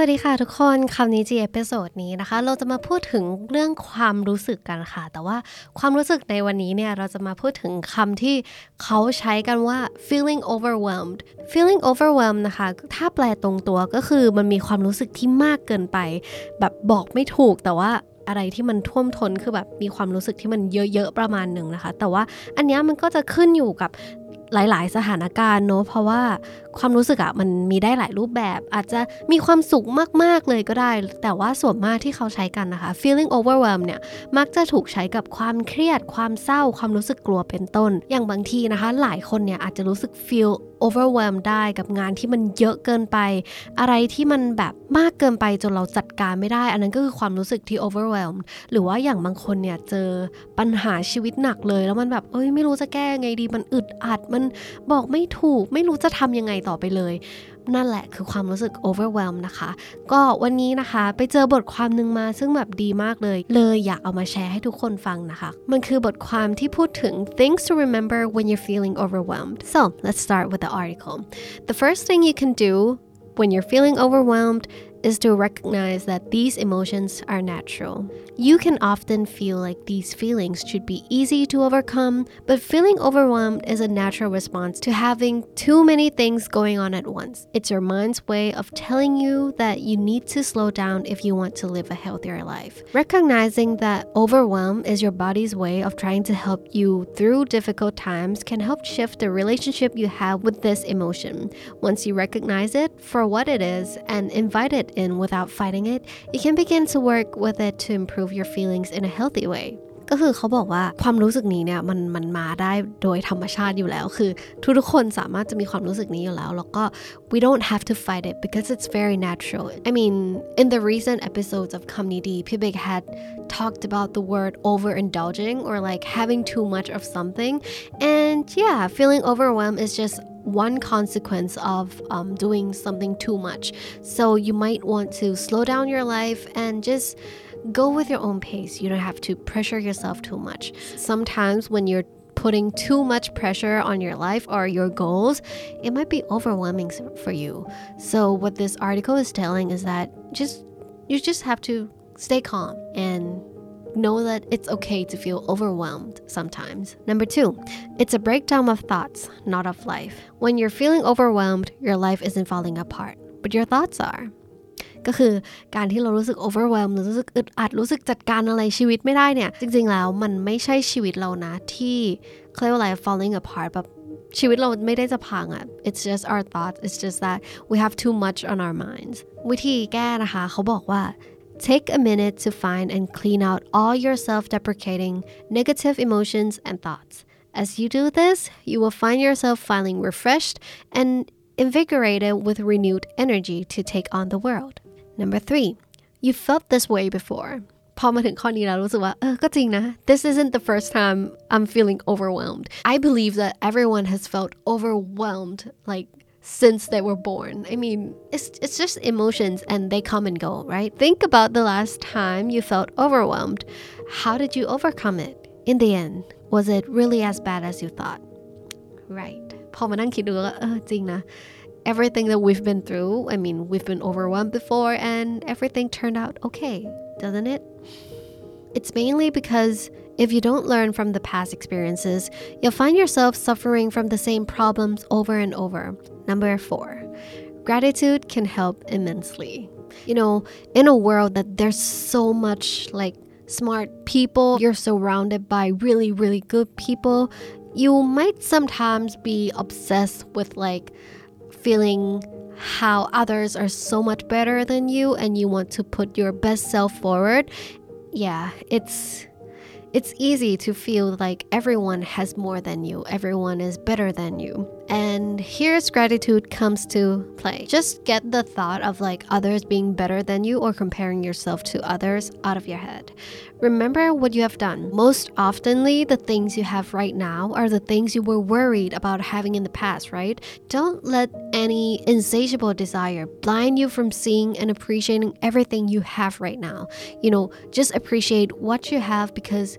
สวัสดีค่ะทุกคนคำนี้จีเอพิโซดนี้นะคะเราจะมาพูดถึงเรื่องความรู้สึกกันค่ะแต่ว่าความรู้สึกในวันนี้เนี่ยเราจะมาพูดถึงคำที่เขาใช้กันว่า feeling overwhelmed feeling overwhelmed นะคะถ้าแปลตรงตัวก็คือมันมีความรู้สึกที่มากเกินไปแบบบอกไม่ถูกแต่ว่าอะไรที่มันท่วมท้นคือแบบมีความรู้สึกที่มันเยอะๆประมาณนึงนะคะแต่ว่าอันนี้มันก็จะขึ้นอยู่กับหลายๆสถานการณ์เนาะเพราะว่าความรู้สึกอะมันมีได้หลายรูปแบบอาจจะมีความสุขมากๆเลยก็ได้แต่ว่าส่วนมากที่เขาใช้กันนะคะ feeling overwhelmed เนี่ยมักจะถูกใช้กับความเครียดความเศร้าความรู้สึกกลัวเป็นต้นอย่างบางทีนะคะหลายคนเนี่ยอาจจะรู้สึก feel overwhelmed ได้กับงานที่มันเยอะเกินไปอะไรที่มันแบบมากเกินไปจนเราจัดการไม่ได้อันนั้นก็คือความรู้สึกที่ overwhelmed หรือว่าอย่างบางคนเนี่ยเจอปัญหาชีวิตหนักเลยแล้วมันแบบเอ้ยไม่รู้จะแก้ไงดีมันอึดอัดมันบอกไม่ถูกไม่รู้จะทำยังไงต่อไปเลยนั่นแหละคือความรู้สึก overwhelm นะคะก็วันนี้นะคะไปเจอบทความนึงมาซึ่งแบบดีมากเลยอยากเอามาแชร์ให้ทุกคนฟังนะคะมันคือบทความที่พูดถึง things to remember when you're feeling overwhelmed so let's start with the article the first thing you can do when you're feeling overwhelmed is to recognize that these emotions are natural you can often feel like these feelings should be easy to overcome but feeling overwhelmed is a natural response to having too many things going on at once it's your mind's way of telling you that you need to slow down if you want to live a healthier life recognizing that overwhelm is your body's way of trying to help you through difficult times can help shift the relationship you have with this emotion once you recognize it for what it is and invite it in without fighting it you can begin to work with it to improve your feelings in a healthy way ก็คือเขาบอกว่าความรู้สึกนี้เนี่ยมันมาได้โดยธรรมชาติอยู่แล้วคือทุกคนสามารถจะมีความรู้สึกนี้อยู่แล้วแล้วก็ we don't have to fight it because it's very natural I mean in the recent episodes of Kamnidi Pipec had talked about the word overindulging or like having too much of something and yeah feeling overwhelmed is just one consequence of doing something too much so you might want to slow down your life and just go with your own pace you don't have to pressure yourself too much sometimes when you're putting too much pressure on your life or your goals it might be overwhelming for you so what this article is telling is that you just have to stay calm and know that it's okay to feel overwhelmed sometimes. Number 2, it's a breakdown of thoughts, not of life. When you're feeling overwhelmed, your life isn't falling apart, but your thoughts are.ก็คือการที่เรารู้สึก overwhelmed หรือรู้สึกอึดอัดรู้สึกจัดการอะไรชีวิตไม่ได้เนี่ยจริงๆแล้วมันไม่ใช่ชีวิตเรานะที่เขาเรียกว่าอะไร falling apart แบบชีวิตเราไม่ได้จะพังอ่ะ it's just our thoughts it's just that we have too much on our minds วิธีแก้นะคะเขาบอกว่าTake a minute to find and clean out all your self-deprecating, negative emotions and thoughts. As you do this, you will find yourself feeling refreshed and invigorated with renewed energy to take on the world. Number 3, you felt this way before.พอมาถึงข้อนี้แล้วรู้สึกว่าก็จริงนะ This isn't the first time I'm feeling overwhelmed. I believe that everyone has felt overwhelmed like since they were born. I mean, it's just emotions and they come and go, right? Think about the last time you felt overwhelmed. How did you overcome it? In the end, was it really as bad as you thought? Right. พอมานั่งคิดดูก็จริงนะ Everything that we've been through, I mean, we've been overwhelmed before and everything turned out okay, doesn't it?It's mainly because if you don't learn from the past experiences, you'll find yourself suffering from the same problems over and over. Number 4, gratitude can help immensely. You know, in a world that there's so much like smart people, you're surrounded by really, really good people, you might sometimes be obsessed with like feeling how others are so much better than you and you want to put your best self forward.Yeah, it's easy to feel like everyone has more than you. Everyone is better than you. And here's gratitude comes to play. Just get the thought of like others being better than you or comparing yourself to others out of your head. Remember what you have done. Most oftenly, the things you have right now are the things you were worried about having in the past, right? Don't let any insatiable desire blind you from seeing and appreciating everything you have right now. You know, just appreciate what you have because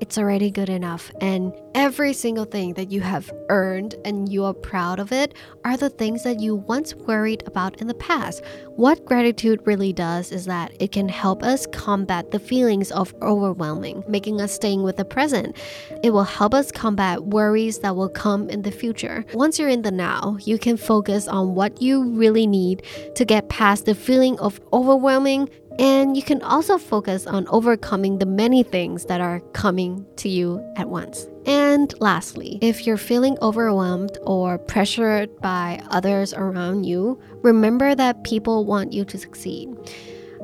it's already good enough. And every single thing that you have earned and you are proud of it are the things that you once worried about in the past. What gratitude really does is that it can help us combat the feelings of overwhelming, making us staying with the present. It will help us combat worries that will come in the future. Once you're in the now, you can focus on what you really need to get past the feeling of overwhelming, and you can also focus on overcoming the many things that are coming to you at once. And lastly, if you're feeling overwhelmed or pressured by others around you, remember that people want you to succeed.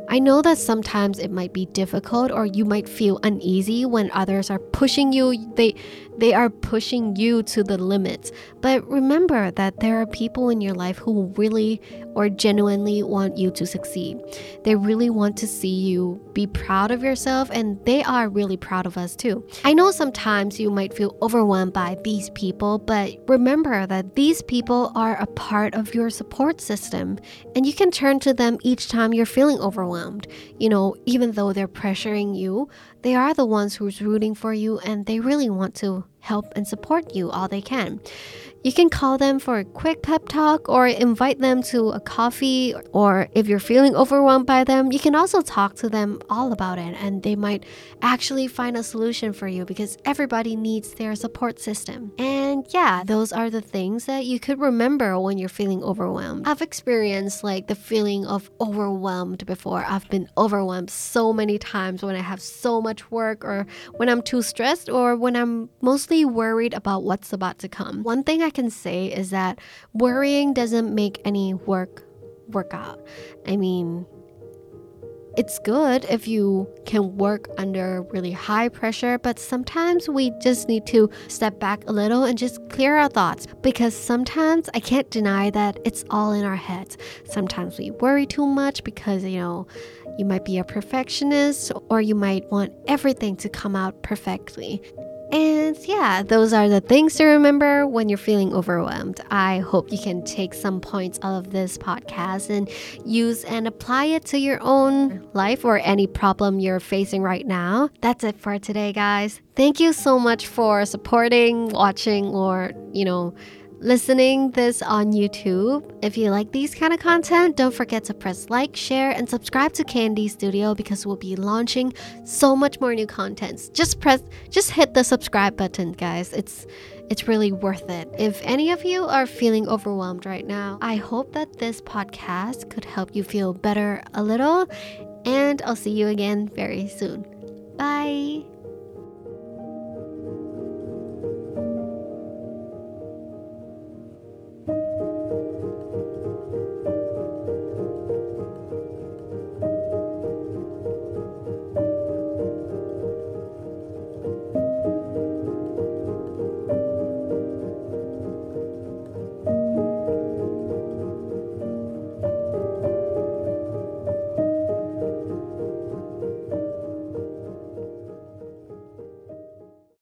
I know that sometimes it might be difficult or you might feel uneasy when others are pushing you. They are pushing you to the limits. But remember that there are people in your life who really or genuinely want you to succeed. They really want to see you be proud of yourself, and they are really proud of us too. I know sometimes you might feel overwhelmed by these people, but remember that these people are a part of your support system, and you can turn to them each time you're feeling overwhelmed. You know, even though they're pressuring you, they are the ones who's rooting for you, and they really want to help and support you all they can. You can call them for a quick pep talk or invite them to a coffee, or if you're feeling overwhelmed by them, you can also talk to them all about it, and they might actually find a solution for you because everybody needs their support system. And yeah, those are the things that you could remember when you're feeling overwhelmed. I've experienced like the feeling of overwhelmed before. I've been overwhelmed so many times when I have so much work, or when I'm too stressed, or when I'm mostly worried about what's about to come. One thing I can say is that worrying doesn't make any work out. I mean, it's good if you can work under really high pressure, but sometimes we just need to step back a little and just clear our thoughts, because sometimes I can't deny that it's all in our heads. Sometimes we worry too much because, you know, you might be a perfectionist, or you might want everything to come out perfectly. And yeah, those are the things to remember when you're feeling overwhelmed. I hope you can take some points out of this podcast and use and apply it to your own life or any problem you're facing right now. That's it for today, guys. Thank you so much for supporting, watching, or, you know, listening this on YouTube. If you like these kind of content, don't forget to press like, share, and subscribe to Candy Studio, because we'll be launching so much more new contents. Just hit the subscribe button, guys. It's really worth it. If any of you are feeling overwhelmed right now, I hope that this podcast could help you feel better a little, and I'll see you again very soon. Bye.